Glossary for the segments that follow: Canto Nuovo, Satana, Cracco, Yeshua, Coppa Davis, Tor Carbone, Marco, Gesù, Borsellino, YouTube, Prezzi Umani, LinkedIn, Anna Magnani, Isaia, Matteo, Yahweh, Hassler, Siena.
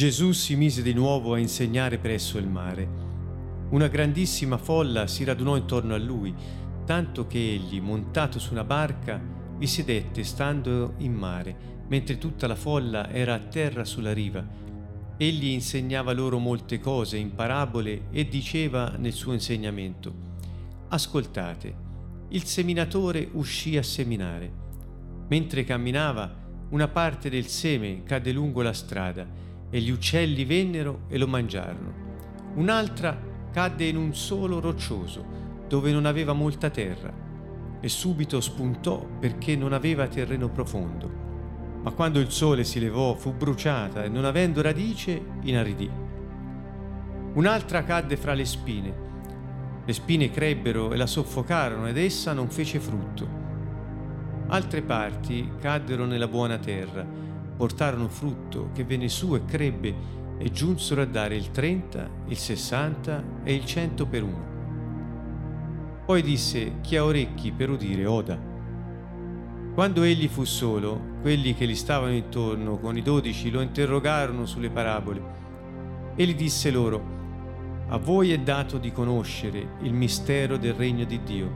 Gesù si mise di nuovo a insegnare presso il mare. Una grandissima folla si radunò intorno a lui, tanto che egli, montato su una barca, vi sedette stando in mare, mentre tutta la folla era a terra sulla riva. Egli insegnava loro molte cose in parabole e diceva nel suo insegnamento: «Ascoltate, il seminatore uscì a seminare. Mentre camminava, una parte del seme cadde lungo la strada e gli uccelli vennero e lo mangiarono. Un'altra cadde in un suolo roccioso, dove non aveva molta terra, e subito spuntò perché non aveva terreno profondo. Ma quando il sole si levò fu bruciata e, non avendo radice, inaridì. Un'altra cadde fra le spine. Le spine crebbero e la soffocarono, ed essa non fece frutto. Altre parti caddero nella buona terra, portarono frutto che venne su e crebbe, e giunsero a dare il 30, il 60 e il 100 per uno. Poi disse: chi ha orecchi per udire, oda. Quando egli fu solo, quelli che gli stavano intorno con i 12 lo interrogarono sulle parabole. Egli disse loro: a voi è dato di conoscere il mistero del regno di Dio,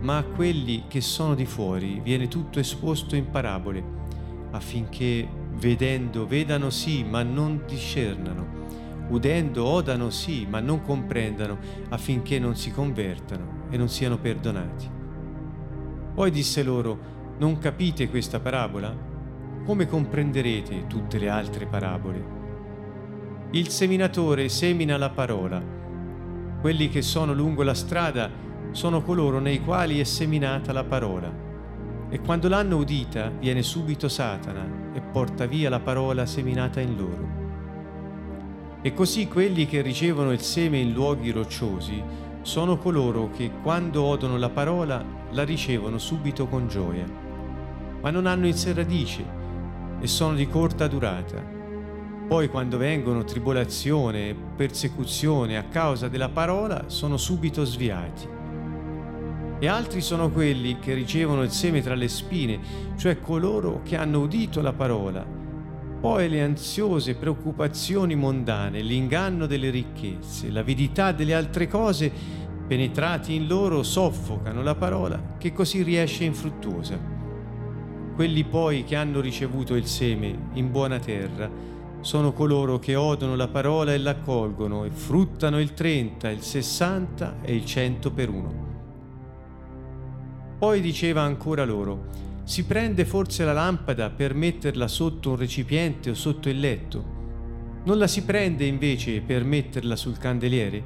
ma a quelli che sono di fuori viene tutto esposto in parabole, affinché vedendo vedano sì, ma non discernano, udendo odano sì, ma non comprendano, affinché non si convertano e non siano perdonati. Poi disse loro: non capite questa parabola? Come comprenderete tutte le altre parabole? Il seminatore semina la parola. Quelli che sono lungo la strada sono coloro nei quali è seminata la parola. E quando l'hanno udita, viene subito Satana e porta via la parola seminata in loro. E così quelli che ricevono il seme in luoghi rocciosi sono coloro che, quando odono la parola, la ricevono subito con gioia, ma non hanno in sé radice e sono di corta durata. Poi, quando vengono tribolazione e persecuzione a causa della parola, sono subito sviati. E altri sono quelli che ricevono il seme tra le spine, cioè coloro che hanno udito la parola. Poi le ansiose preoccupazioni mondane, l'inganno delle ricchezze, l'avidità delle altre cose, penetrati in loro, soffocano la parola, che così riesce infruttuosa. Quelli poi che hanno ricevuto il seme in buona terra sono coloro che odono la parola e l'accolgono e fruttano il 30, il 60 e il 100 per uno. Poi diceva ancora loro: si prende forse la lampada per metterla sotto un recipiente o sotto il letto? Non la si prende invece per metterla sul candeliere?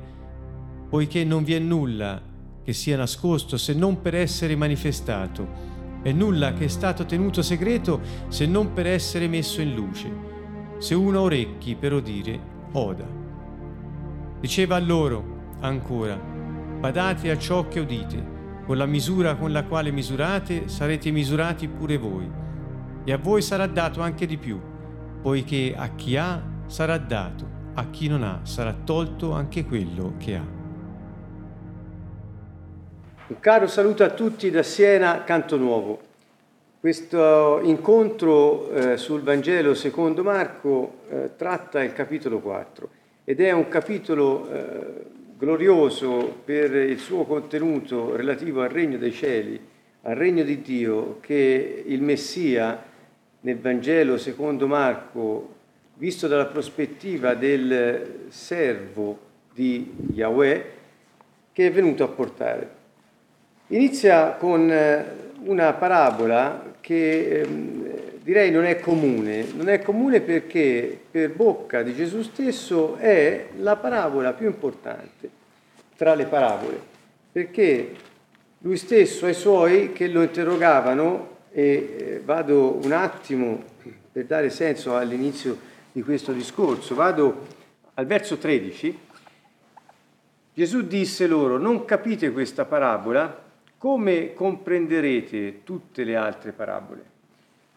Poiché non vi è nulla che sia nascosto se non per essere manifestato, e nulla che è stato tenuto segreto se non per essere messo in luce. Se uno ha orecchi per udire, oda. Diceva a loro ancora: badate a ciò che udite, con la misura con la quale misurate sarete misurati pure voi, e a voi sarà dato anche di più, poiché a chi ha sarà dato, a chi non ha sarà tolto anche quello che ha. Un caro saluto a tutti da Siena, Canto Nuovo. Questo incontro sul Vangelo secondo Marco tratta il capitolo 4 ed è un capitolo glorioso per il suo contenuto relativo al regno dei cieli, al regno di Dio che il Messia nel Vangelo secondo Marco, visto dalla prospettiva del servo di Yahweh, che è venuto a portare. Inizia con una parabola che direi non è comune perché per bocca di Gesù stesso è la parabola più importante tra le parabole, perché lui stesso e i suoi che lo interrogavano, e vado un attimo per dare senso all'inizio di questo discorso, vado al verso 13, Gesù disse loro: non capite questa parabola? Come comprenderete tutte le altre parabole?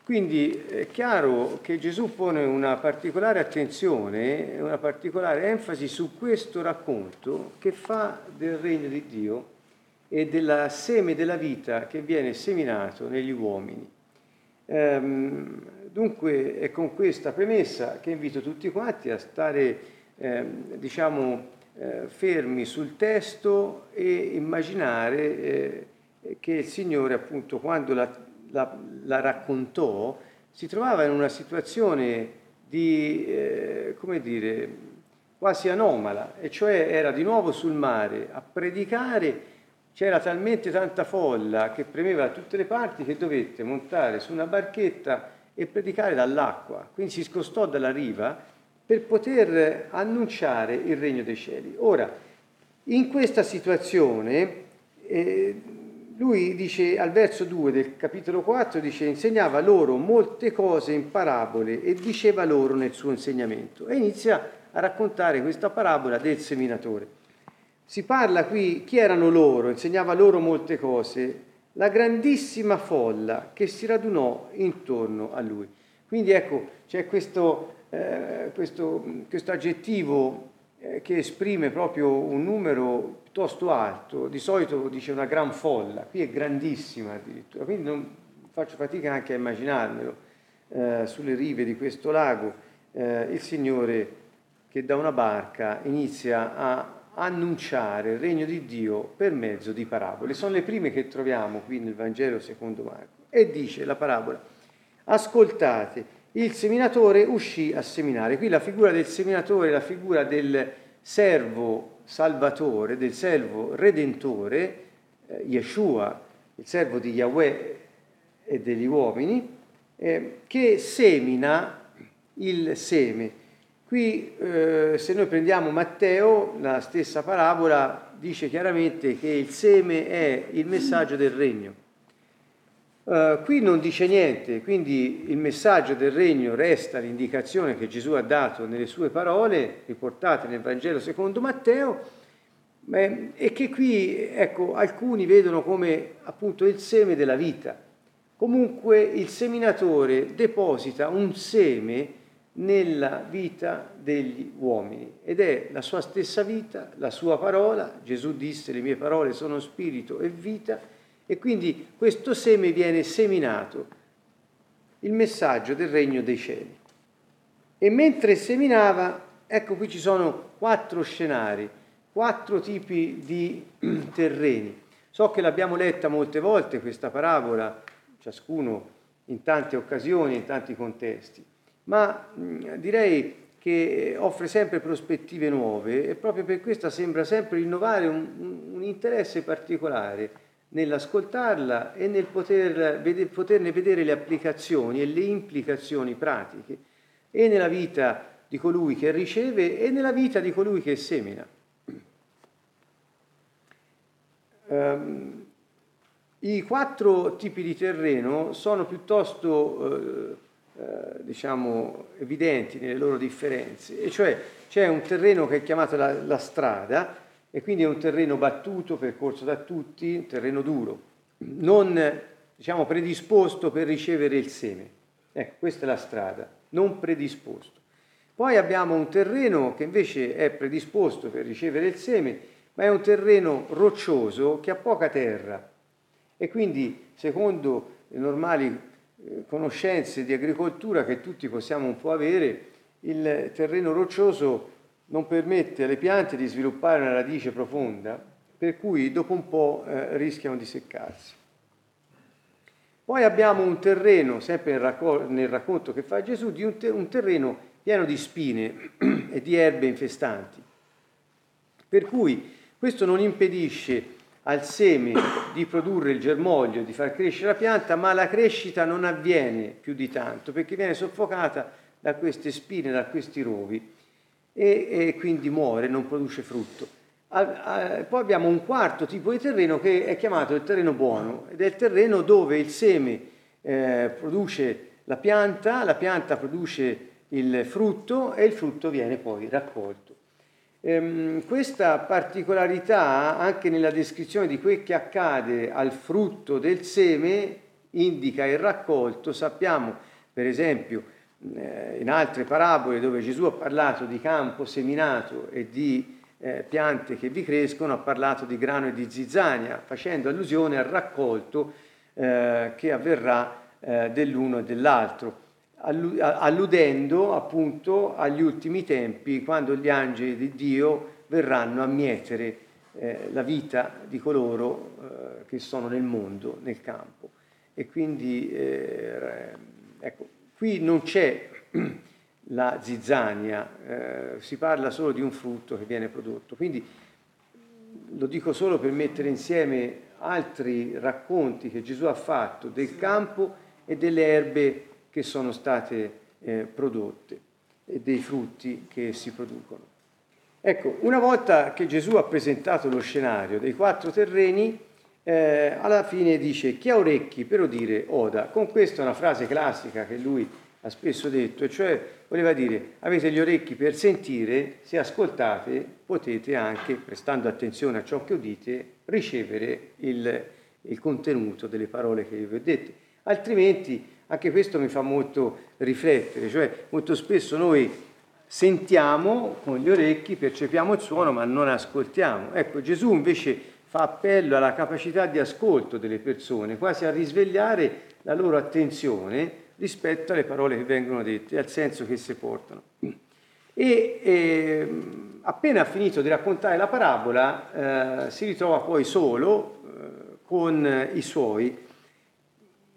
Quindi è chiaro che Gesù pone una particolare attenzione, una particolare enfasi su questo racconto che fa del regno di Dio e della seme della vita che viene seminato negli uomini. Dunque è con questa premessa che invito tutti quanti a stare, fermi sul testo e immaginare che il Signore, appunto, quando la raccontò, si trovava in una situazione di, quasi anomala, e cioè era di nuovo sul mare a predicare. C'era talmente tanta folla che premeva da tutte le parti che dovette montare su una barchetta e predicare dall'acqua, quindi si scostò dalla riva per poter annunciare il regno dei cieli. Ora, in questa situazione, lui dice al verso 2 del capitolo 4, dice: insegnava loro molte cose in parabole e diceva loro nel suo insegnamento, e inizia a raccontare questa parabola del seminatore. Si parla qui, chi erano loro? Insegnava loro molte cose, la grandissima folla che si radunò intorno a lui. Quindi ecco, c'è questo aggettivo che esprime proprio un numero piuttosto alto, di solito dice una gran folla, qui è grandissima addirittura, quindi non faccio fatica anche a immaginarmelo, sulle rive di questo lago, il Signore che da una barca inizia a annunciare il regno di Dio per mezzo di parabole. Sono le prime che troviamo qui nel Vangelo secondo Marco. E dice la parabola: ascoltate, il seminatore uscì a seminare. Qui la figura del seminatore, la figura del servo salvatore, del servo redentore, Yeshua, il servo di Yahweh e degli uomini, che semina il seme. Qui, se noi prendiamo Matteo, la stessa parabola dice chiaramente che il seme è il messaggio del regno. Qui non dice niente, quindi il messaggio del regno resta l'indicazione che Gesù ha dato nelle sue parole, riportate nel Vangelo secondo Matteo, e che qui, ecco, alcuni vedono come appunto il seme della vita. Comunque il seminatore deposita un seme nella vita degli uomini, ed è la sua stessa vita, la sua parola. Gesù disse: le mie parole sono spirito e vita, e quindi questo seme viene seminato, il messaggio del regno dei cieli. E mentre seminava, ecco, qui ci sono 4 scenari, 4 tipi di terreni. So che l'abbiamo letta molte volte questa parabola, ciascuno in tante occasioni, in tanti contesti, ma direi che offre sempre prospettive nuove, e proprio per questo sembra sempre rinnovare un interesse particolare nell'ascoltarla e nel poterne vedere le applicazioni e le implicazioni pratiche, e nella vita di colui che riceve e nella vita di colui che semina. I 4 tipi di terreno sono piuttosto evidenti nelle loro differenze, e cioè c'è un terreno che è chiamato la strada, e quindi è un terreno battuto, percorso da tutti, un terreno duro, non predisposto per ricevere il seme. Ecco, questa è la strada, non predisposto. Poi abbiamo un terreno che invece è predisposto per ricevere il seme, ma è un terreno roccioso che ha poca terra, e quindi, secondo i normali conoscenze di agricoltura che tutti possiamo un po' avere, il terreno roccioso non permette alle piante di sviluppare una radice profonda, per cui dopo un po' rischiano di seccarsi. Poi abbiamo un terreno, sempre nel racconto che fa Gesù, di un terreno pieno di spine e di erbe infestanti, per cui questo non impedisce al seme di produrre il germoglio, di far crescere la pianta, ma la crescita non avviene più di tanto, perché viene soffocata da queste spine, da questi rovi, e quindi muore, non produce frutto. Poi abbiamo un quarto tipo di terreno che è chiamato il terreno buono, ed è il terreno dove il seme produce la pianta produce il frutto, e il frutto viene poi raccolto. Questa particolarità anche nella descrizione di quel che accade al frutto del seme indica il raccolto. Sappiamo, per esempio, in altre parabole dove Gesù ha parlato di campo seminato e di piante che vi crescono, ha parlato di grano e di zizzania, facendo allusione al raccolto che avverrà dell'uno e dell'altro. alludendo appunto agli ultimi tempi, quando gli angeli di Dio verranno a mietere la vita di coloro che sono nel mondo, nel campo. E quindi ecco, qui non c'è la zizzania, si parla solo di un frutto che viene prodotto. Quindi lo dico solo per mettere insieme altri racconti che Gesù ha fatto del campo e delle erbe che sono state prodotte e dei frutti che si producono. Ecco, una volta che Gesù ha presentato lo scenario dei quattro terreni, alla fine dice: chi ha orecchi per udire, oda. Con questa è una frase classica che lui ha spesso detto, e cioè voleva dire: avete gli orecchi per sentire, se ascoltate potete anche, prestando attenzione a ciò che udite, ricevere il contenuto delle parole che vi ho detto. Altrimenti, anche questo mi fa molto riflettere, cioè molto spesso noi sentiamo con gli orecchi, percepiamo il suono, ma non ascoltiamo. Ecco, Gesù invece fa appello alla capacità di ascolto delle persone, quasi a risvegliare la loro attenzione rispetto alle parole che vengono dette, al senso che si portano. E appena ha finito di raccontare la parabola, si ritrova poi solo con i suoi.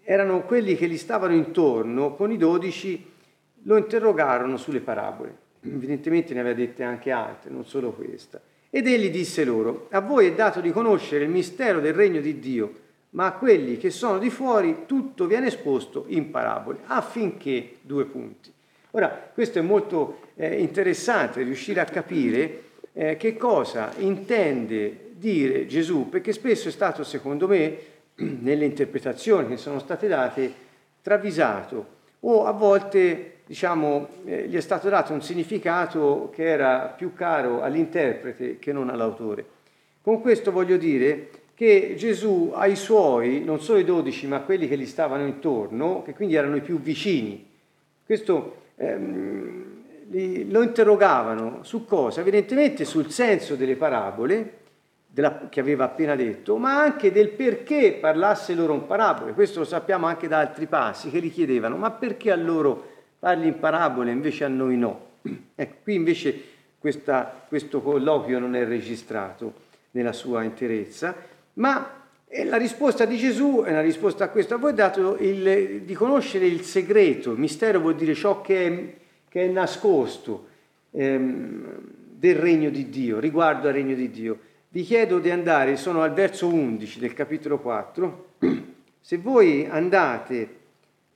Erano quelli che gli stavano intorno, con i 12, lo interrogarono sulle parabole. Evidentemente ne aveva dette anche altre, non solo questa. Ed egli disse loro: a voi è dato di conoscere il mistero del regno di Dio, ma a quelli che sono di fuori tutto viene esposto in parabole, affinché . Ora, questo è molto interessante, riuscire a capire che cosa intende dire Gesù, perché spesso è stato, secondo me, nelle interpretazioni che sono state date, travisato, o a volte gli è stato dato un significato che era più caro all'interprete che non all'autore. Con questo voglio dire che Gesù ai suoi, non solo i 12, ma quelli che gli stavano intorno, che quindi erano i più vicini, questo lo interrogavano su cosa? Evidentemente sul senso delle parabole che aveva appena detto, ma anche del perché parlasse loro in parabole. Questo lo sappiamo anche da altri passi che gli chiedevano: ma perché a loro parli in parabole invece a noi no? Ecco, qui invece questo colloquio non è registrato nella sua interezza, ma la risposta di Gesù è una risposta a questo: a voi è dato di conoscere il segreto. Il mistero vuol dire ciò che è nascosto del regno di Dio, riguardo al regno di Dio. Vi chiedo di andare, sono al verso 11 del capitolo 4, se voi andate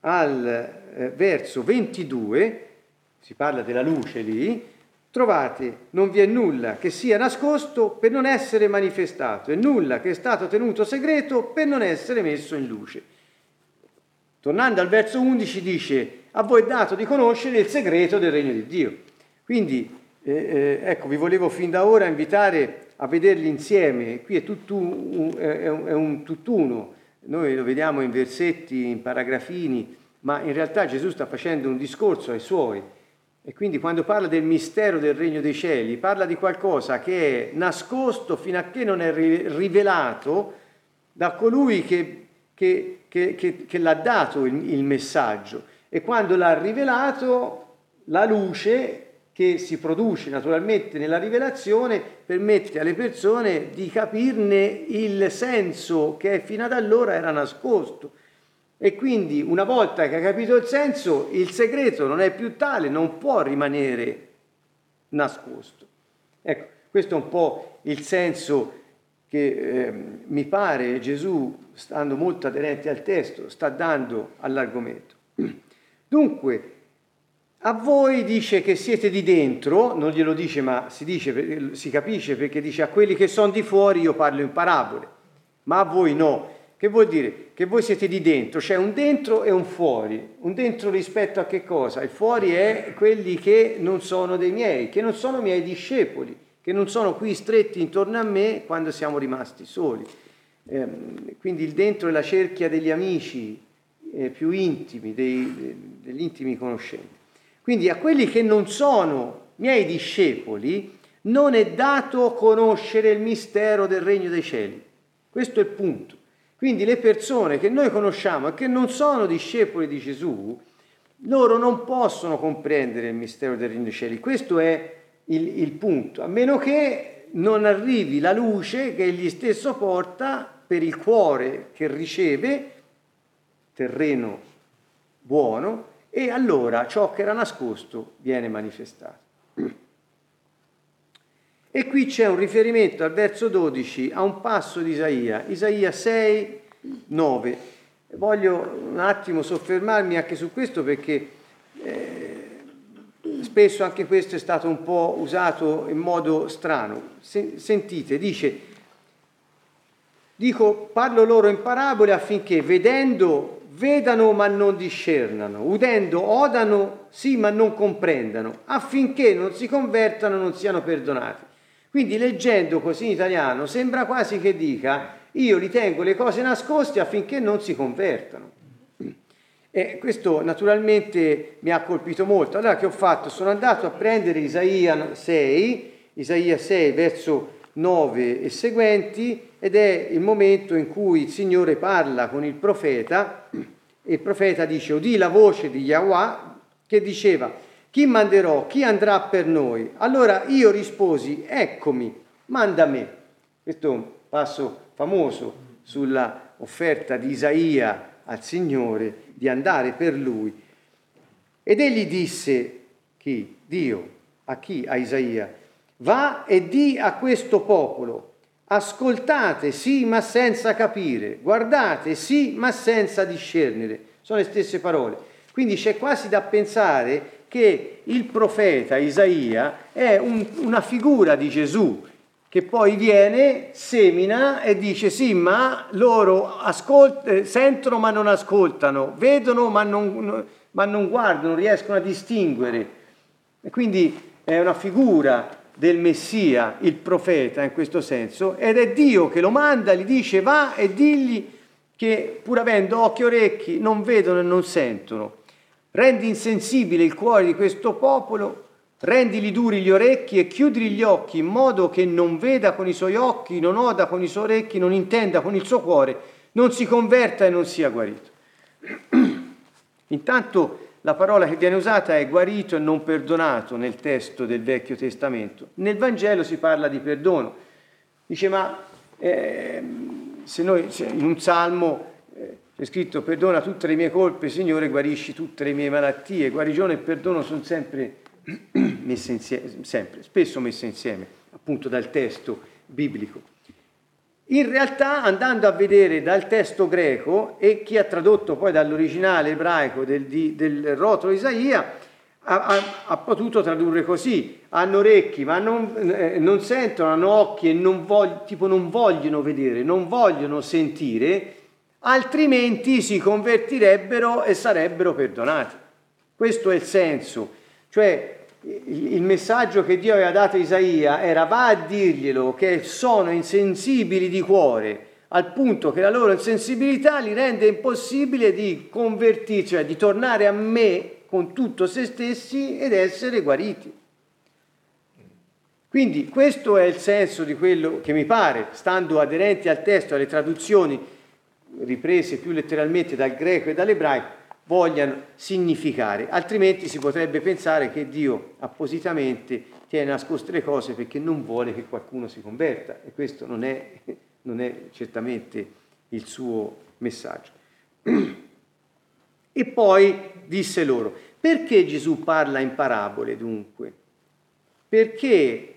al verso 22, si parla della luce lì, trovate: non vi è nulla che sia nascosto per non essere manifestato, e nulla che è stato tenuto segreto per non essere messo in luce. Tornando al verso 11 dice: a voi è dato di conoscere il segreto del regno di Dio. Quindi, ecco, vi volevo fin da ora invitare a vederli insieme. Qui è un tutt'uno, noi lo vediamo in versetti, in paragrafini, ma in realtà Gesù sta facendo un discorso ai suoi, e quindi quando parla del mistero del regno dei cieli parla di qualcosa che è nascosto fino a che non è rivelato da colui che l'ha dato il messaggio, e quando l'ha rivelato la luce che si produce naturalmente nella rivelazione permette alle persone di capirne il senso che fino ad allora era nascosto. E quindi una volta che ha capito il senso, il segreto non è più tale, non può rimanere nascosto. Ecco, questo è un po' il senso che mi pare Gesù, stando molto aderente al testo, sta dando all'argomento. Dunque, a voi dice che siete di dentro, non glielo dice, ma si capisce, perché dice: a quelli che sono di fuori io parlo in parabole, ma a voi no. Che vuol dire? Che voi siete di dentro, c'è un dentro e un fuori. Un dentro rispetto a che cosa? Il fuori è quelli che non sono dei miei, che non sono miei discepoli, che non sono qui stretti intorno a me quando siamo rimasti soli. Quindi il dentro è la cerchia degli amici più intimi, degli intimi conoscenti. Quindi a quelli che non sono miei discepoli non è dato conoscere il mistero del regno dei cieli. Questo è il punto. Quindi le persone che noi conosciamo e che non sono discepoli di Gesù Loro non possono comprendere il mistero del regno dei cieli. Questo è il punto. A meno che non arrivi la luce che egli stesso porta per il cuore che riceve, terreno buono, e allora ciò che era nascosto viene manifestato. E qui c'è un riferimento al verso 12, a un passo di Isaia, Isaia 6, 9. Voglio un attimo soffermarmi anche su questo perché spesso anche questo è stato un po' usato in modo strano. Sentite, dice, dico, parlo loro in parabole affinché vedendo vedano ma non discernano, udendo odano sì ma non comprendano, affinché non si convertano non siano perdonati. Quindi leggendo così in italiano sembra quasi che dica io li tengo le cose nascoste affinché non si convertano. E questo naturalmente mi ha colpito molto. Allora che ho fatto? Sono andato a prendere Isaia 6 verso 9 e seguenti, ed è il momento in cui il Signore parla con il profeta e il profeta dice: udì la voce di Yahweh che diceva: chi manderò? Chi andrà per noi? Allora io risposi: eccomi, manda me. Questo è un passo famoso sulla offerta di Isaia al Signore di andare per lui. Ed egli disse, chi? Dio. A chi? A Isaia: va e di a questo popolo, ascoltate sì ma senza capire, guardate sì ma senza discernere. Sono le stesse parole. Quindi c'è quasi da pensare che il profeta Isaia è una figura di Gesù che poi viene, semina e dice sì ma loro sentono ma non ascoltano, vedono ma non guardano, riescono a distinguere. E quindi è una figura del Messia, il profeta in questo senso, ed è Dio che lo manda, gli dice va e digli che pur avendo occhi e orecchi non vedono e non sentono. Rendi insensibile il cuore di questo popolo, rendili duri gli orecchi e chiudili gli occhi in modo che non veda con i suoi occhi, non oda con i suoi orecchi, non intenda con il suo cuore, non si converta e non sia guarito. Intanto la parola che viene usata è guarito e non perdonato nel testo del Vecchio Testamento. Nel Vangelo si parla di perdono. Dice se in un salmo è scritto: perdona tutte le mie colpe, Signore, guarisci tutte le mie malattie. Guarigione e perdono sono sempre messe insieme, sempre, spesso messe insieme, appunto dal testo biblico. In realtà, andando a vedere dal testo greco e chi ha tradotto poi dall'originale ebraico del rotolo Isaia, ha potuto tradurre così: hanno orecchi ma non sentono, hanno occhi e non vogliono vedere, non vogliono sentire, altrimenti si convertirebbero e sarebbero perdonati. Questo è il senso, cioè il messaggio che Dio aveva dato a Isaia era: va a dirglielo che sono insensibili di cuore, al punto che la loro insensibilità li rende impossibile di convertirsi, cioè di tornare a me con tutto se stessi ed essere guariti. Quindi questo è il senso di quello che mi pare, stando aderenti al testo, alle traduzioni riprese più letteralmente dal greco e dall'ebraico, vogliano significare. Altrimenti si potrebbe pensare che Dio appositamente tiene nascoste le cose perché non vuole che qualcuno si converta, e questo non è certamente il suo messaggio. E poi disse loro: perché Gesù parla in parabole dunque? Perché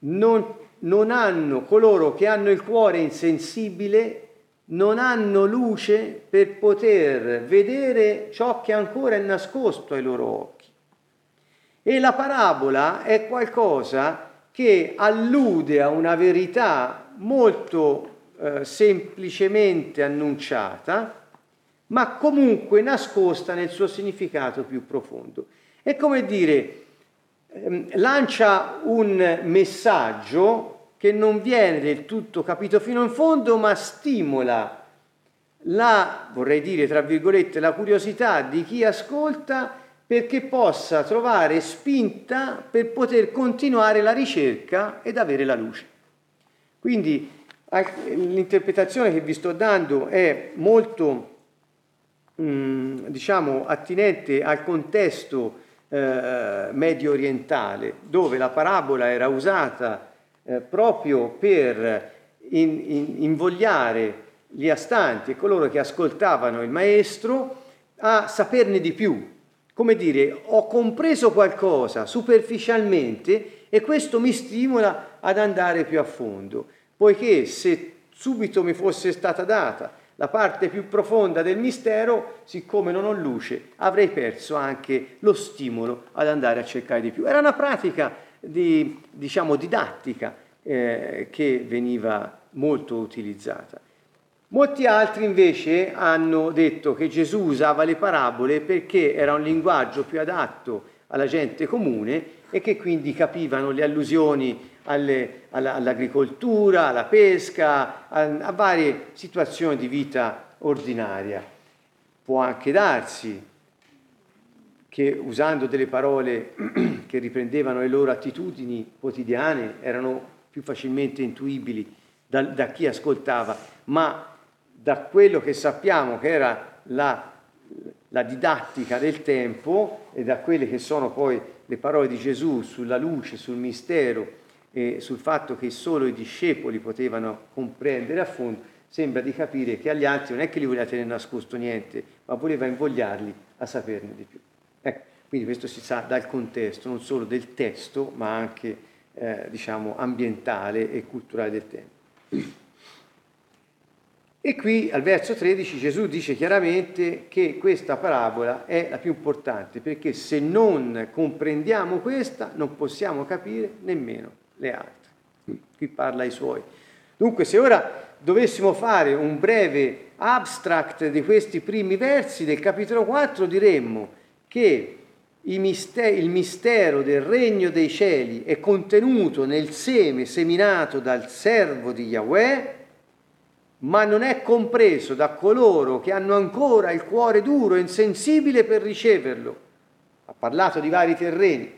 non hanno, coloro che hanno il cuore insensibile non hanno luce per poter vedere ciò che ancora è nascosto ai loro occhi. E la parabola è qualcosa che allude a una verità molto semplicemente annunciata, ma comunque nascosta nel suo significato più profondo. È come dire, lancia un messaggio che non viene del tutto capito fino in fondo, ma stimola vorrei dire, tra virgolette, la curiosità di chi ascolta perché possa trovare spinta per poter continuare la ricerca ed avere la luce. Quindi l'interpretazione che vi sto dando è molto diciamo, attinente al contesto medio orientale, dove la parabola era usata proprio per invogliare gli astanti e coloro che ascoltavano il maestro a saperne di più. Come dire, ho compreso qualcosa superficialmente e questo mi stimola ad andare più a fondo, poiché se subito mi fosse stata data la parte più profonda del mistero, siccome non ho luce, avrei perso anche lo stimolo ad andare a cercare di più. Era una pratica didattica che veniva molto utilizzata. Molti altri invece hanno detto che Gesù usava le parabole perché era un linguaggio più adatto alla gente comune e che quindi capivano le allusioni all'agricoltura, alla pesca, a varie situazioni di vita ordinaria. Può anche darsi che usando delle parole che riprendevano le loro attitudini quotidiane erano più facilmente intuibili da chi ascoltava, ma da quello che sappiamo che era la didattica del tempo e da quelle che sono poi le parole di Gesù sulla luce, sul mistero e sul fatto che solo i discepoli potevano comprendere a fondo, sembra di capire che agli altri non è che li voleva tenere nascosto niente, ma voleva invogliarli a saperne di più. Ecco, quindi questo si sa dal contesto, non solo del testo, ma anche ambientale e culturale del tempo. E qui al verso 13 Gesù dice chiaramente che questa parabola è la più importante, perché se non comprendiamo questa non possiamo capire nemmeno le altre. Qui parla ai suoi. Dunque, se ora dovessimo fare un breve abstract di questi primi versi del capitolo 4, diremmo che il mistero del regno dei cieli è contenuto nel seme seminato dal servo di Yahweh, ma non è compreso da coloro che hanno ancora il cuore duro e insensibile per riceverlo. Ha parlato di vari terreni.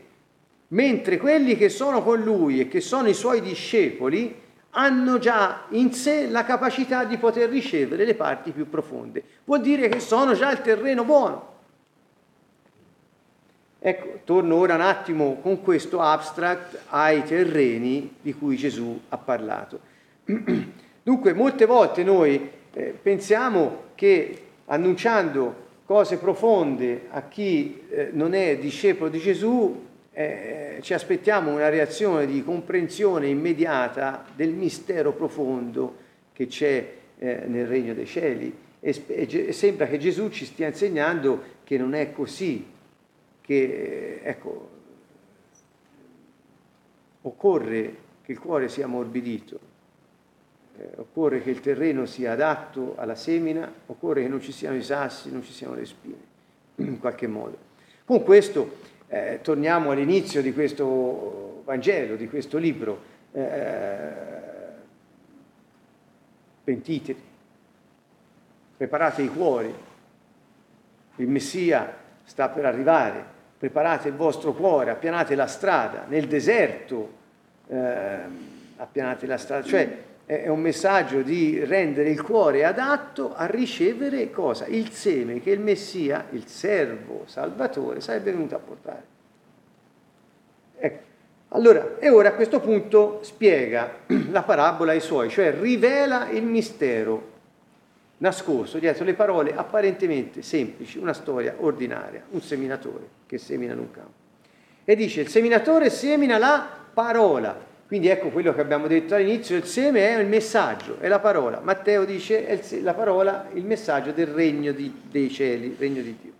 Mentre quelli che sono con lui e che sono i suoi discepoli hanno già in sé la capacità di poter ricevere le parti più profonde. Vuol dire che sono già al terreno buono. Ecco, torno ora un attimo con questo abstract ai terreni di cui Gesù ha parlato. Dunque, molte volte noi pensiamo che annunciando cose profonde a chi non è discepolo di Gesù ci aspettiamo una reazione di comprensione immediata del mistero profondo che c'è nel Regno dei Cieli. E sembra che Gesù ci stia insegnando che non è così, che occorre che il cuore sia ammorbidito. Occorre che il terreno sia adatto alla semina, occorre che non ci siano i sassi, non ci siano le spine, in qualche modo. Con questo torniamo all'inizio di questo Vangelo, di questo libro. Pentitevi, preparate i cuori, il Messia sta per arrivare, preparate il vostro cuore, appianate la strada, nel deserto appianate la strada, cioè è un messaggio di rendere il cuore adatto a ricevere cosa? Il seme che il Messia, il servo salvatore, sarebbe venuto a portare. Ecco. Allora, e ora a questo punto spiega la parabola ai suoi, cioè rivela il mistero nascosto dietro le parole apparentemente semplici, una storia ordinaria, un seminatore che semina in un campo. E dice, il seminatore semina la parola. Quindi ecco quello che abbiamo detto all'inizio, il seme è il messaggio, è la parola. Matteo dice è la parola, il messaggio del regno dei cieli, regno di Dio.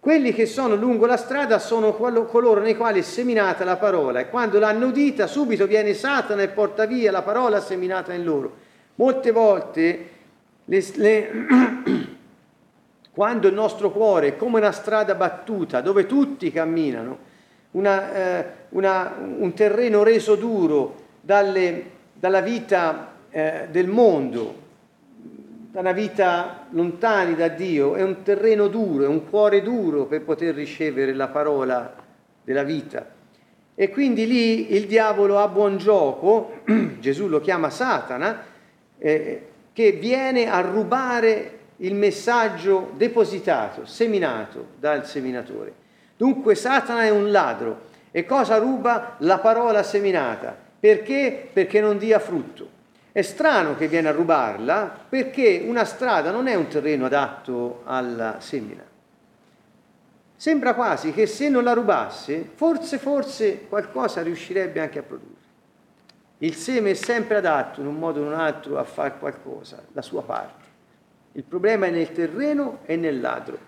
Quelli che sono lungo la strada sono coloro nei quali è seminata la parola e quando l'hanno udita subito viene Satana e porta via la parola seminata in loro. Molte volte quando il nostro cuore è come una strada battuta dove tutti camminano, un terreno reso duro dalla vita del mondo, da una vita lontani da Dio, è un terreno duro, è un cuore duro per poter ricevere la parola della vita. E quindi lì il diavolo ha buon gioco, Gesù lo chiama Satana, che viene a rubare il messaggio depositato, seminato dal seminatore. Dunque Satana è un ladro. E cosa ruba? La parola seminata. Perché? Perché non dia frutto. È strano che viene a rubarla, perché una strada non è un terreno adatto alla semina. Sembra quasi che se non la rubasse, forse qualcosa riuscirebbe anche a produrre. Il seme è sempre adatto in un modo o in un altro a far qualcosa, la sua parte. Il problema è nel terreno e nel ladro,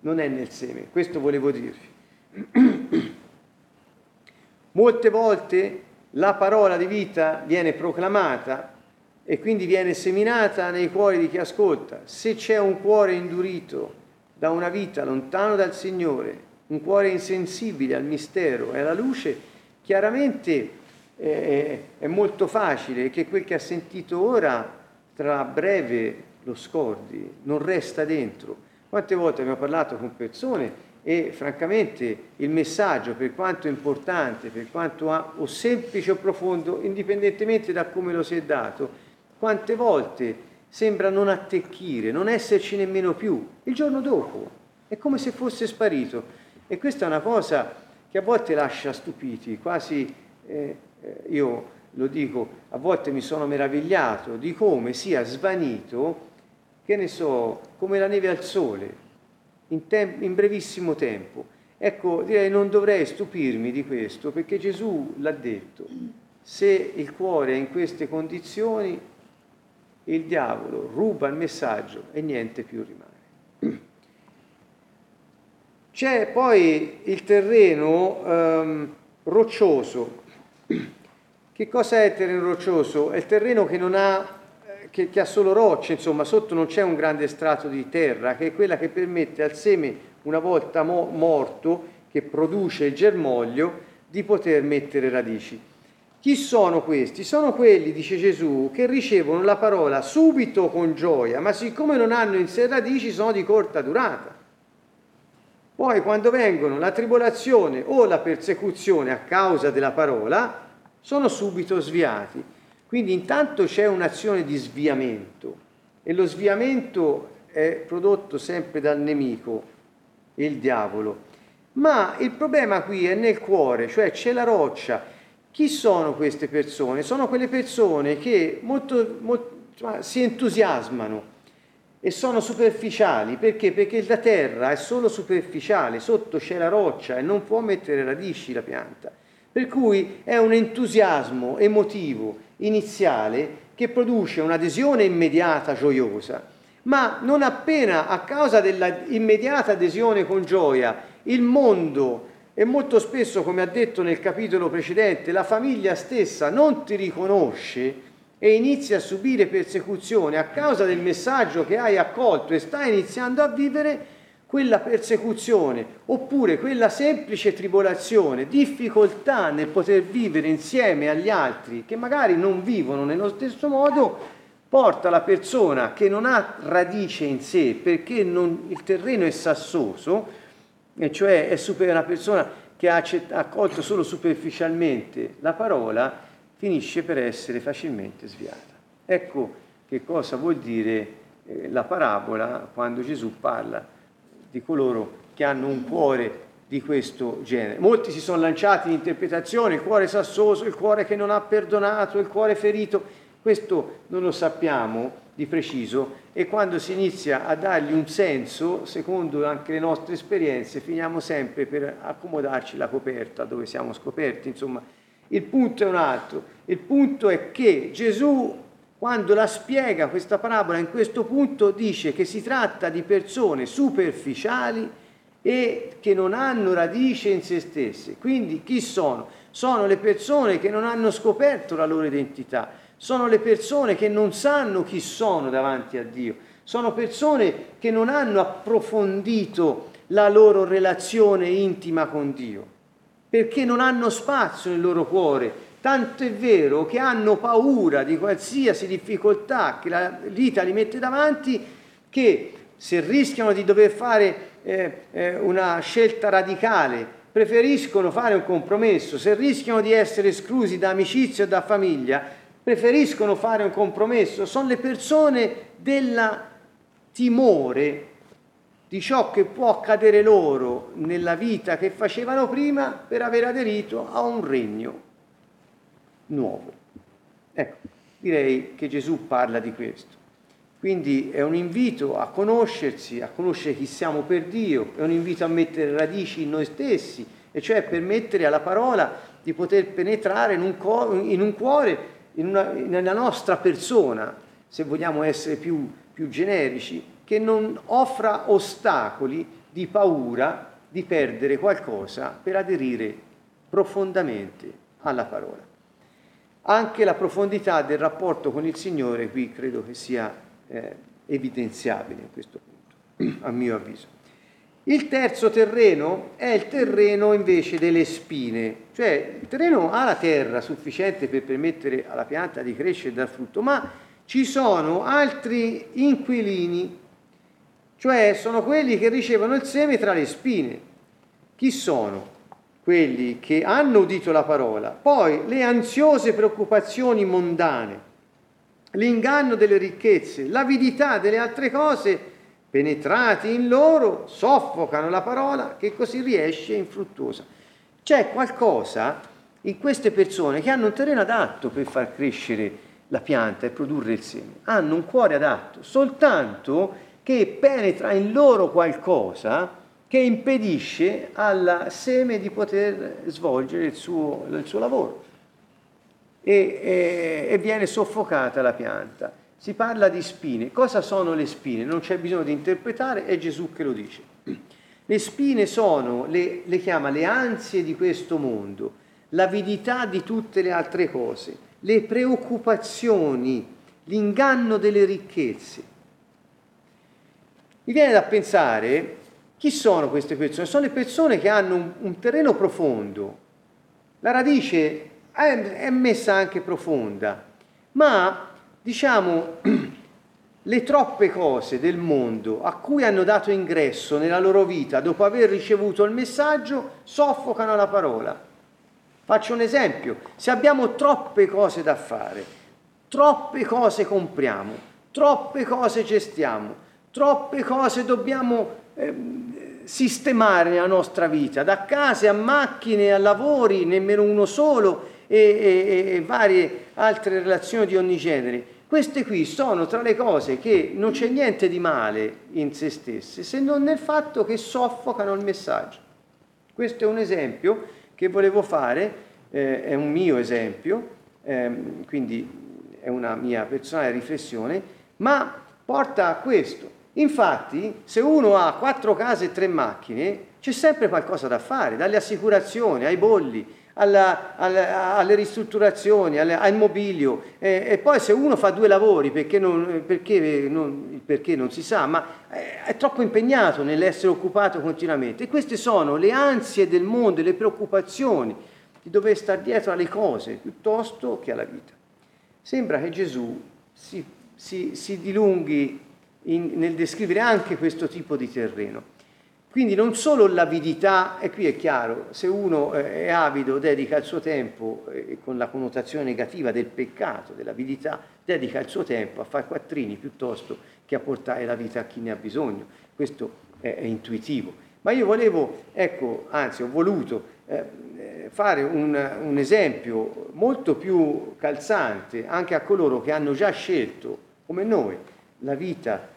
non è nel seme, questo volevo dirvi. Molte volte la parola di vita viene proclamata e quindi viene seminata nei cuori di chi ascolta. Se c'è un cuore indurito da una vita lontano dal Signore, un cuore insensibile al mistero e alla luce, chiaramente è molto facile che quel che ha sentito ora tra breve lo scordi, non resta dentro. Quante volte abbiamo parlato con persone e francamente il messaggio, per quanto importante, per quanto o semplice o profondo, indipendentemente da come lo si è dato, quante volte sembra non attecchire, non esserci nemmeno più. Il giorno dopo è come se fosse sparito, e questa è una cosa che a volte lascia stupiti, quasi io lo dico, a volte mi sono meravigliato di come sia svanito, che ne so, come la neve al sole, in brevissimo tempo. Ecco, direi non dovrei stupirmi di questo, perché Gesù l'ha detto: se il cuore è in queste condizioni, il diavolo ruba il messaggio e niente più rimane. C'è poi il terreno roccioso. Che cosa è il terreno roccioso? È il terreno che non ha, che ha solo rocce, insomma, sotto non c'è un grande strato di terra, che è quella che permette al seme, una volta morto, che produce il germoglio, di poter mettere radici. Chi sono questi? Sono quelli, dice Gesù, che ricevono la parola subito con gioia, ma siccome non hanno in sé radici, sono di corta durata. Poi, quando vengono la tribolazione o la persecuzione a causa della parola, sono subito sviati. Quindi intanto c'è un'azione di sviamento, e lo sviamento è prodotto sempre dal nemico, il diavolo. Ma il problema qui è nel cuore, cioè c'è la roccia. Chi sono queste persone? Sono quelle persone che si entusiasmano e sono superficiali. Perché? Perché la terra è solo superficiale, sotto c'è la roccia e non può mettere radici la pianta. Per cui è un entusiasmo emotivo iniziale che produce un'adesione immediata gioiosa, ma non appena, a causa dell'immediata adesione con gioia, il mondo, e molto spesso, come ha detto nel capitolo precedente, la famiglia stessa non ti riconosce e inizi a subire persecuzione a causa del messaggio che hai accolto e stai iniziando a vivere, quella persecuzione, oppure quella semplice tribolazione, difficoltà nel poter vivere insieme agli altri che magari non vivono nello stesso modo, porta la persona che non ha radice in sé, perché il terreno è sassoso, e cioè è una persona che ha accolto solo superficialmente la parola, finisce per essere facilmente sviata. Ecco che cosa vuol dire la parabola quando Gesù parla di coloro che hanno un cuore di questo genere. Molti si sono lanciati in interpretazione: il cuore sassoso, il cuore che non ha perdonato, il cuore ferito. Questo non lo sappiamo di preciso, e quando si inizia a dargli un senso, secondo anche le nostre esperienze, finiamo sempre per accomodarci la coperta dove siamo scoperti. Insomma, il punto è un altro. Il punto è che Gesù, quando la spiega questa parabola, in questo punto dice che si tratta di persone superficiali e che non hanno radice in se stesse. Quindi chi sono? Sono le persone che non hanno scoperto la loro identità, sono le persone che non sanno chi sono davanti a Dio, sono persone che non hanno approfondito la loro relazione intima con Dio, perché non hanno spazio nel loro cuore. Tanto è vero che hanno paura di qualsiasi difficoltà che la vita li mette davanti, che se rischiano di dover fare una scelta radicale, preferiscono fare un compromesso. Se rischiano di essere esclusi da amicizia o da famiglia, preferiscono fare un compromesso. Sono le persone della timore di ciò che può accadere loro nella vita che facevano prima per aver aderito a un regno nuovo. Ecco, direi che Gesù parla di questo. Quindi è un invito a conoscersi, a conoscere chi siamo per Dio, è un invito a mettere radici in noi stessi, e cioè permettere alla parola di poter penetrare in un cuore, nella nostra persona, se vogliamo essere più generici, che non offra ostacoli di paura di perdere qualcosa per aderire profondamente alla parola. Anche la profondità del rapporto con il Signore qui credo che sia evidenziabile in questo punto, a mio avviso. Il terzo terreno è il terreno invece delle spine, cioè il terreno ha la terra sufficiente per permettere alla pianta di crescere e dar frutto, ma ci sono altri inquilini, cioè sono quelli che ricevono il seme tra le spine. Chi sono? Quelli che hanno udito la parola, poi le ansiose preoccupazioni mondane, l'inganno delle ricchezze, l'avidità delle altre cose, penetrati in loro, soffocano la parola che così riesce infruttuosa. C'è qualcosa in queste persone che hanno un terreno adatto per far crescere la pianta e produrre il seme, hanno un cuore adatto, soltanto che penetra in loro qualcosa che impedisce al seme di poter svolgere il suo lavoro e viene soffocata la pianta. Si parla di spine. Cosa sono le spine? Non c'è bisogno di interpretare, è Gesù che lo dice. Le spine sono, le chiama le ansie di questo mondo, l'avidità di tutte le altre cose, le preoccupazioni, l'inganno delle ricchezze. Mi viene da pensare, chi sono queste persone? Sono le persone che hanno un terreno profondo, la radice è messa anche profonda, ma diciamo le troppe cose del mondo a cui hanno dato ingresso nella loro vita dopo aver ricevuto il messaggio soffocano la parola. Faccio un esempio: se abbiamo troppe cose da fare, troppe cose compriamo, troppe cose gestiamo, troppe cose dobbiamo sistemare nella nostra vita, da case a macchine a lavori, nemmeno uno solo, e varie altre relazioni di ogni genere. Queste qui sono tra le cose che non c'è niente di male in se stesse, se non nel fatto che soffocano il messaggio. Questo è un esempio che volevo fare, è un mio esempio, quindi è una mia personale riflessione, ma porta a questo. Infatti, se uno ha 4 case e 3 macchine, c'è sempre qualcosa da fare, dalle assicurazioni ai bolli, alle ristrutturazioni, al mobilio, e poi se uno fa 2 lavori perché non si sa, ma è troppo impegnato nell'essere occupato continuamente. E queste sono le ansie del mondo, le preoccupazioni di dover stare dietro alle cose piuttosto che alla vita. Sembra che Gesù si dilunghi nel descrivere anche questo tipo di terreno. Quindi non solo l'avidità, e qui è chiaro, se uno è avido dedica il suo tempo, con la connotazione negativa del peccato, dell'avidità, dedica il suo tempo a fare quattrini piuttosto che a portare la vita a chi ne ha bisogno. Questo è intuitivo. Ma io ho voluto fare un esempio molto più calzante anche a coloro che hanno già scelto, come noi, la vita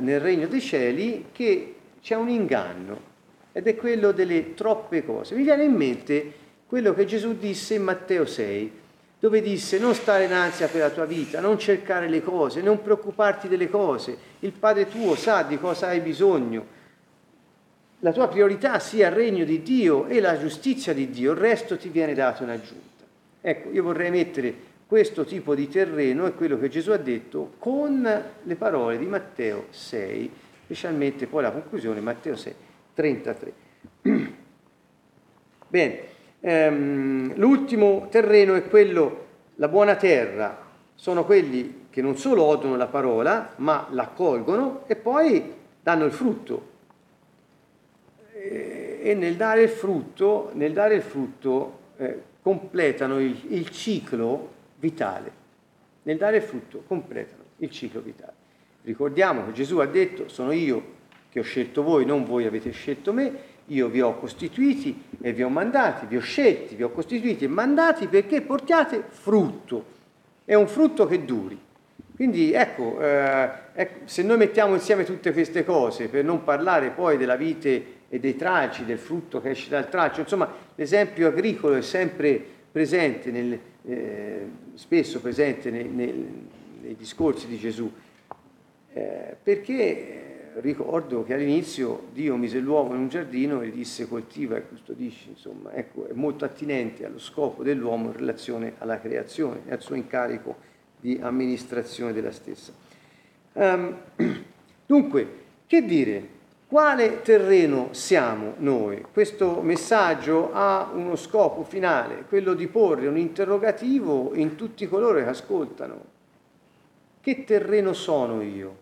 nel regno dei cieli, che c'è un inganno, ed è quello delle troppe cose. Mi viene in mente quello che Gesù disse in Matteo 6, dove disse: non stare in ansia per la tua vita, non cercare le cose, non preoccuparti delle cose, il Padre tuo sa di cosa hai bisogno, la tua priorità sia il regno di Dio e la giustizia di Dio, il resto ti viene dato in aggiunta. Ecco, io vorrei mettere questo tipo di terreno, è quello che Gesù ha detto, con le parole di Matteo 6, specialmente poi la conclusione, Matteo 6, 33. Bene, l'ultimo terreno è quello, la buona terra, sono quelli che non solo odono la parola, ma l'accolgono e poi danno il frutto. E nel dare il frutto completano il ciclo vitale. Ricordiamo che Gesù ha detto: sono io che ho scelto voi, non voi avete scelto me, io vi ho costituiti e vi ho mandati, vi ho scelti, vi ho costituiti e mandati perché portiate frutto, è un frutto che duri. Quindi ecco, se noi mettiamo insieme tutte queste cose, per non parlare poi della vite e dei tralci, del frutto che esce dal tralcio, insomma l'esempio agricolo è sempre presente, spesso presente nei discorsi di Gesù, perché ricordo che all'inizio Dio mise l'uomo in un giardino e disse coltiva e custodisci, insomma, ecco, è molto attinente allo scopo dell'uomo in relazione alla creazione e al suo incarico di amministrazione della stessa. Dunque, che dire? Quale terreno siamo noi? Questo messaggio ha uno scopo finale, quello di porre un interrogativo in tutti coloro che ascoltano. Che terreno sono io?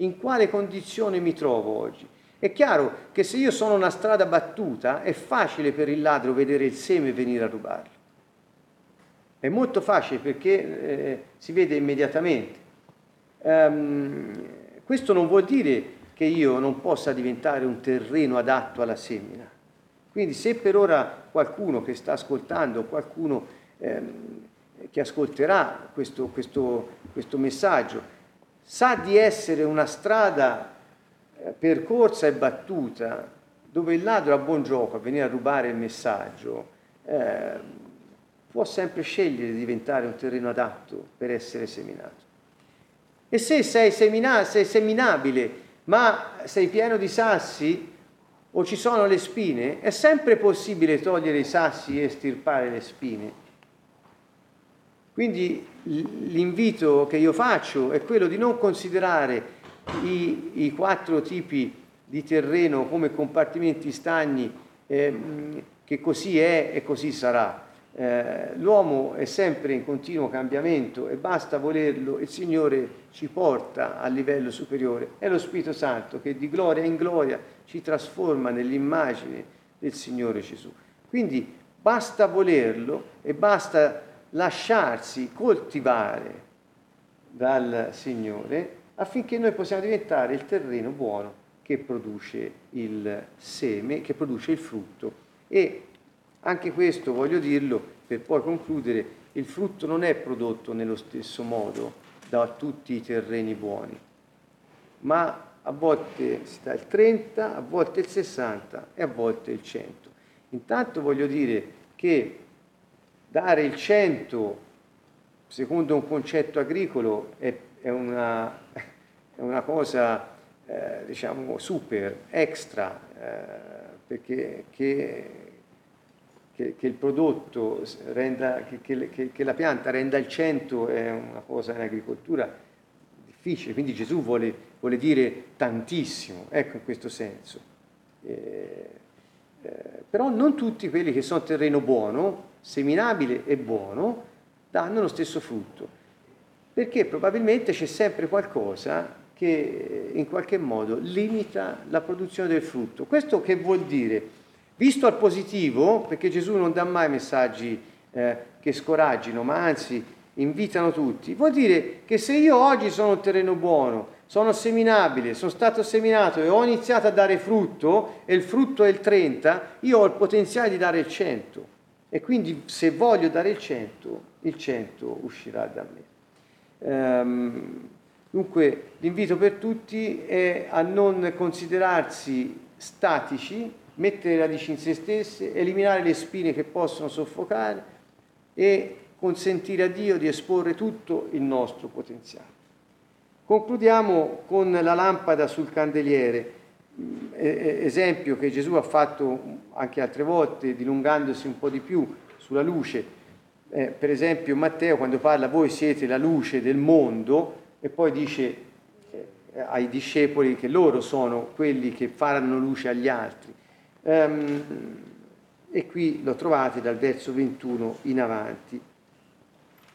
In quale condizione mi trovo oggi? È chiaro che se io sono una strada battuta, è facile per il ladro vedere il seme e venire a rubarlo. È molto facile perché si vede immediatamente. Questo non vuol dire che io non possa diventare un terreno adatto alla semina. Quindi se per ora qualcuno che sta ascoltando, qualcuno che ascolterà questo messaggio, sa di essere una strada percorsa e battuta, dove il ladro ha buon gioco a venire a rubare il messaggio, può sempre scegliere di diventare un terreno adatto per essere seminato. E se sei seminabile, ma sei pieno di sassi o ci sono le spine, è sempre possibile togliere i sassi e estirpare le spine. Quindi l'invito che io faccio è quello di non considerare i quattro tipi di terreno come compartimenti stagni, che così è e così sarà. L'uomo è sempre in continuo cambiamento e basta volerlo, il Signore ci porta al livello superiore. È lo Spirito Santo che di gloria in gloria ci trasforma nell'immagine del Signore Gesù. Quindi basta volerlo e basta lasciarsi coltivare dal Signore affinché noi possiamo diventare il terreno buono che produce il seme, che produce il frutto. E anche questo, voglio dirlo, per poi concludere, il frutto non è prodotto nello stesso modo da tutti i terreni buoni, ma a volte si dà il 30, a volte il 60 e a volte il 100. Intanto voglio dire che dare il 100, secondo un concetto agricolo, è una cosa, diciamo, super, extra, perché che il prodotto renda, che la pianta renda il 100 è una cosa in agricoltura difficile, quindi Gesù vuole dire tantissimo, ecco, in questo senso. Però non tutti quelli che sono terreno buono, seminabile e buono, danno lo stesso frutto, perché probabilmente c'è sempre qualcosa che in qualche modo limita la produzione del frutto. Questo che vuol dire? Visto al positivo, perché Gesù non dà mai messaggi che scoraggino, ma anzi invitano tutti, vuol dire che se io oggi sono un terreno buono, sono seminabile, sono stato seminato e ho iniziato a dare frutto, e il frutto è il 30, io ho il potenziale di dare il 100. E quindi se voglio dare il 100 uscirà da me. Dunque l'invito per tutti è a non considerarsi statici, mettere le radici in se stesse, eliminare le spine che possono soffocare e consentire a Dio di esporre tutto il nostro potenziale. Concludiamo con la lampada sul candeliere, esempio che Gesù ha fatto anche altre volte, dilungandosi un po' di più sulla luce. Per esempio Matteo, quando parla voi siete la luce del mondo, e poi dice ai discepoli che loro sono quelli che faranno luce agli altri. E qui lo trovate dal verso 21 in avanti.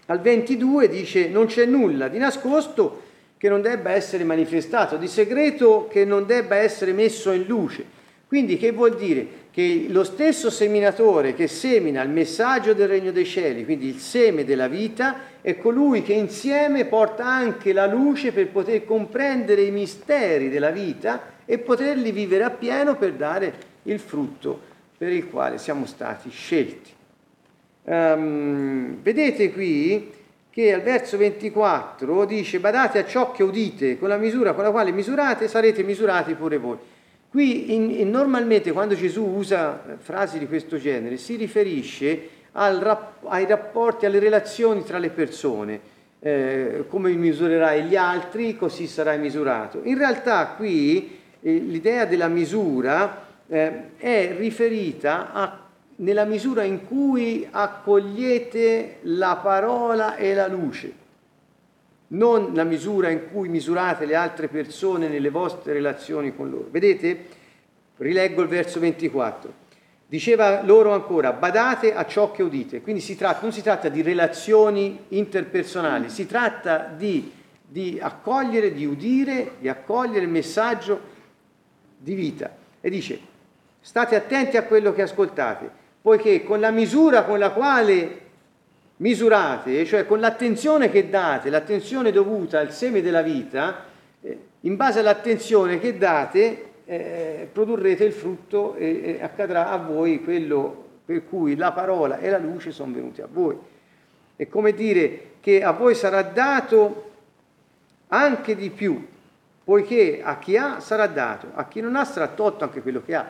Al 22 dice: non c'è nulla di nascosto che non debba essere manifestato, di segreto che non debba essere messo in luce. Quindi che vuol dire? Che lo stesso seminatore che semina il messaggio del regno dei cieli, quindi il seme della vita, è colui che insieme porta anche la luce per poter comprendere i misteri della vita e poterli vivere appieno per dare il frutto per il quale siamo stati scelti. Vedete qui che al verso 24 dice: badate a ciò che udite, con la misura con la quale misurate sarete misurati pure voi. Qui normalmente quando Gesù usa frasi di questo genere si riferisce ai rapporti, alle relazioni tra le persone, come misurerai gli altri, così sarai misurato. In realtà qui l'idea della misura è riferita nella misura in cui accogliete la parola e la luce, non la misura in cui misurate le altre persone nelle vostre relazioni con loro. Vedete? Rileggo il verso 24. Diceva loro ancora: badate a ciò che udite. Quindi non si tratta di relazioni interpersonali, si tratta di accogliere, di udire, di accogliere il messaggio di vita. E dice: state attenti a quello che ascoltate, poiché con la misura con la quale misurate, cioè con l'attenzione che date, l'attenzione dovuta al seme della vita, in base all'attenzione che date produrrete il frutto e accadrà a voi quello per cui la parola e la luce sono venute a voi. È come dire che a voi sarà dato anche di più, poiché a chi ha sarà dato, a chi non ha sarà tolto anche quello che ha.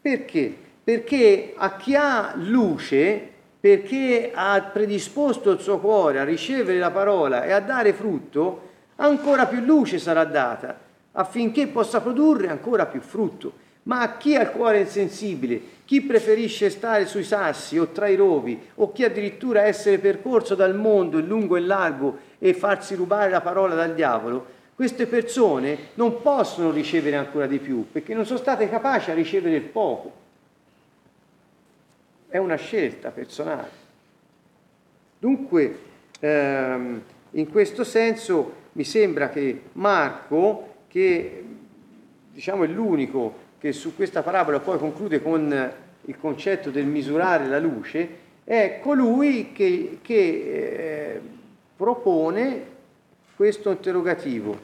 Perché? Perché a chi ha luce, perché ha predisposto il suo cuore a ricevere la parola e a dare frutto, ancora più luce sarà data, affinché possa produrre ancora più frutto. Ma a chi ha il cuore insensibile, chi preferisce stare sui sassi o tra i rovi, o chi addirittura essere percorso dal mondo in lungo e largo e farsi rubare la parola dal diavolo, queste persone non possono ricevere ancora di più, perché non sono state capaci a ricevere il poco. È una scelta personale. Dunque, in questo senso, mi sembra che Marco, che diciamo è l'unico che su questa parabola poi conclude con il concetto del misurare la luce, è colui che propone questo interrogativo: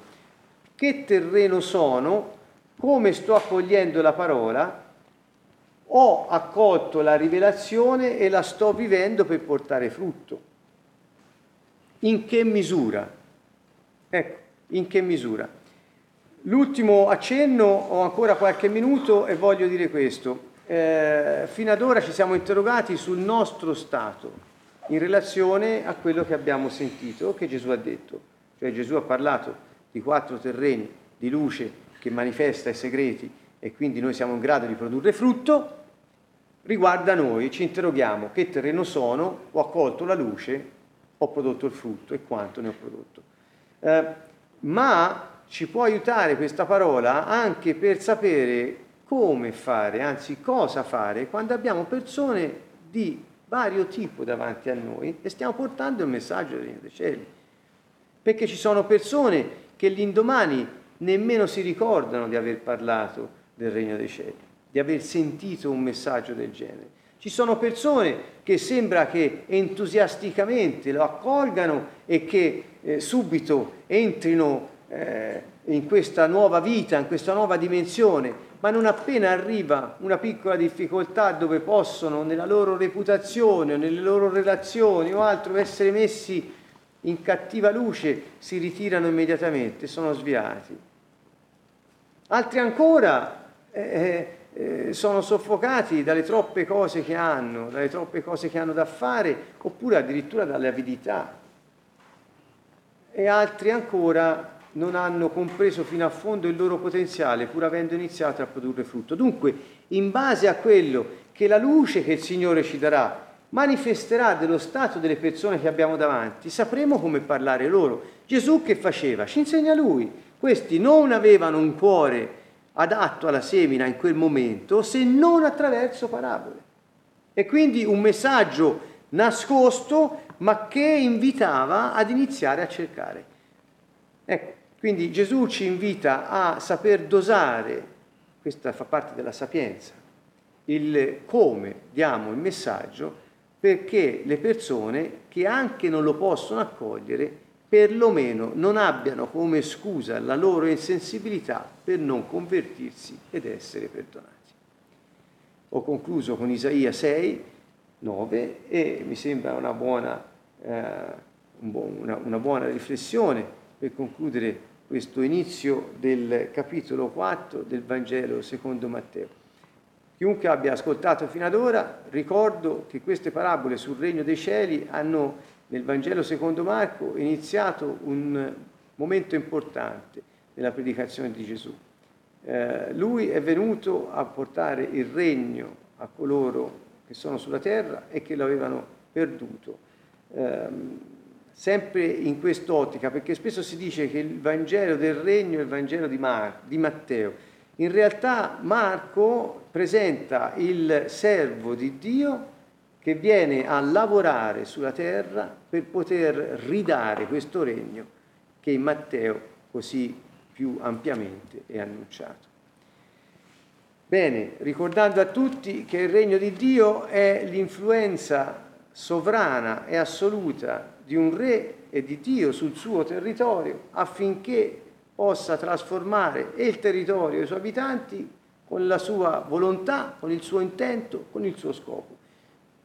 che terreno sono, come sto accogliendo la parola? Ho accolto la rivelazione e la sto vivendo per portare frutto. In che misura? Ecco, in che misura? L'ultimo accenno, ho ancora qualche minuto e voglio dire questo. Fino ad ora ci siamo interrogati sul nostro stato in relazione a quello che abbiamo sentito, che Gesù ha detto. Cioè Gesù ha parlato di 4 terreni di luce che manifesta i segreti e quindi noi siamo in grado di produrre frutto. Riguarda noi, ci interroghiamo: che terreno sono, ho accolto la luce, ho prodotto il frutto e quanto ne ho prodotto. Ma ci può aiutare questa parola anche per sapere come fare, anzi cosa fare, quando abbiamo persone di vario tipo davanti a noi e stiamo portando il messaggio del Regno dei Cieli. Perché ci sono persone che l'indomani nemmeno si ricordano di aver parlato del Regno dei Cieli, di aver sentito un messaggio del genere. Ci sono persone che sembra che entusiasticamente lo accolgano e che subito entrino in questa nuova vita, in questa nuova dimensione, ma non appena arriva una piccola difficoltà dove possono, nella loro reputazione o nelle loro relazioni o altro, essere messi in cattiva luce, si ritirano immediatamente, sono sviati. Altri ancora sono soffocati dalle troppe cose che hanno, dalle troppe cose che hanno da fare, oppure addirittura dalle avidità. E altri ancora non hanno compreso fino a fondo il loro potenziale, pur avendo iniziato a produrre frutto. Dunque, in base a quello che la luce che il Signore ci darà manifesterà dello stato delle persone che abbiamo davanti, sapremo come parlare loro. Gesù che faceva? Ci insegna Lui. Questi non avevano un cuore adatto alla semina in quel momento, se non attraverso parabole. E quindi un messaggio nascosto, ma che invitava ad iniziare a cercare. Ecco, quindi Gesù ci invita a saper dosare Questa fa parte della sapienza. Il come diamo il messaggio perché le persone che anche non lo possono accogliere perlomeno non abbiano come scusa la loro insensibilità per non convertirsi ed essere perdonati. Ho concluso con Isaia 6, 9 e mi sembra una buona riflessione per concludere questo inizio del capitolo 4 del Vangelo secondo Matteo. Chiunque abbia ascoltato fino ad ora, ricordo che queste parabole sul regno dei cieli hanno nel Vangelo secondo Marco iniziato un momento importante nella predicazione di Gesù. Lui è venuto a portare il regno a coloro che sono sulla terra e che lo avevano perduto. Sempre in quest'ottica, perché spesso si dice che il Vangelo del Regno è il Vangelo di Matteo. In realtà Marco presenta il servo di Dio che viene a lavorare sulla terra per poter ridare questo regno che in Matteo così più ampiamente è annunciato. Bene, ricordando a tutti che il regno di Dio è l'influenza sovrana e assoluta di un re e di Dio sul suo territorio affinché possa trasformare il territorio e i suoi abitanti con la sua volontà, con il suo intento, con il suo scopo,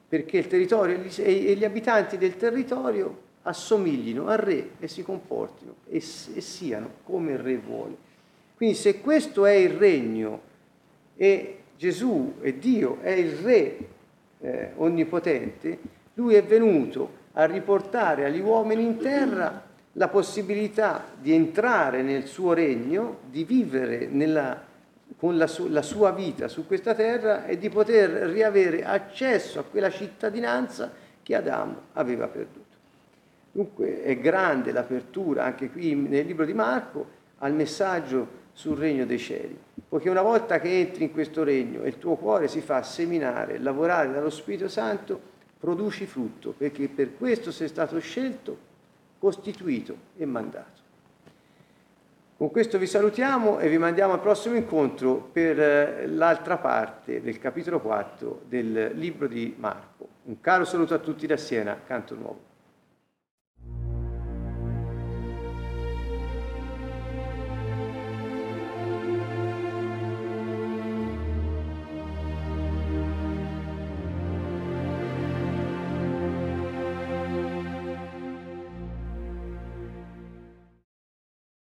perché il territorio e gli abitanti del territorio assomiglino al re e si comportino e siano come il re vuole. Quindi se questo è il regno e Gesù e Dio è il re onnipotente, lui è venuto a riportare agli uomini in terra la possibilità di entrare nel suo regno, di vivere con la sua vita su questa terra e di poter riavere accesso a quella cittadinanza che Adamo aveva perduto. Dunque è grande l'apertura anche qui nel libro di Marco al messaggio sul regno dei cieli, poiché una volta che entri in questo regno e il tuo cuore si fa seminare, lavorare dallo Spirito Santo, produci frutto, perché per questo sei stato scelto, costituito e mandato. Con questo vi salutiamo e vi mandiamo al prossimo incontro per l'altra parte del capitolo 4 del libro di Marco. Un caro saluto a tutti da Siena, Canto Nuovo.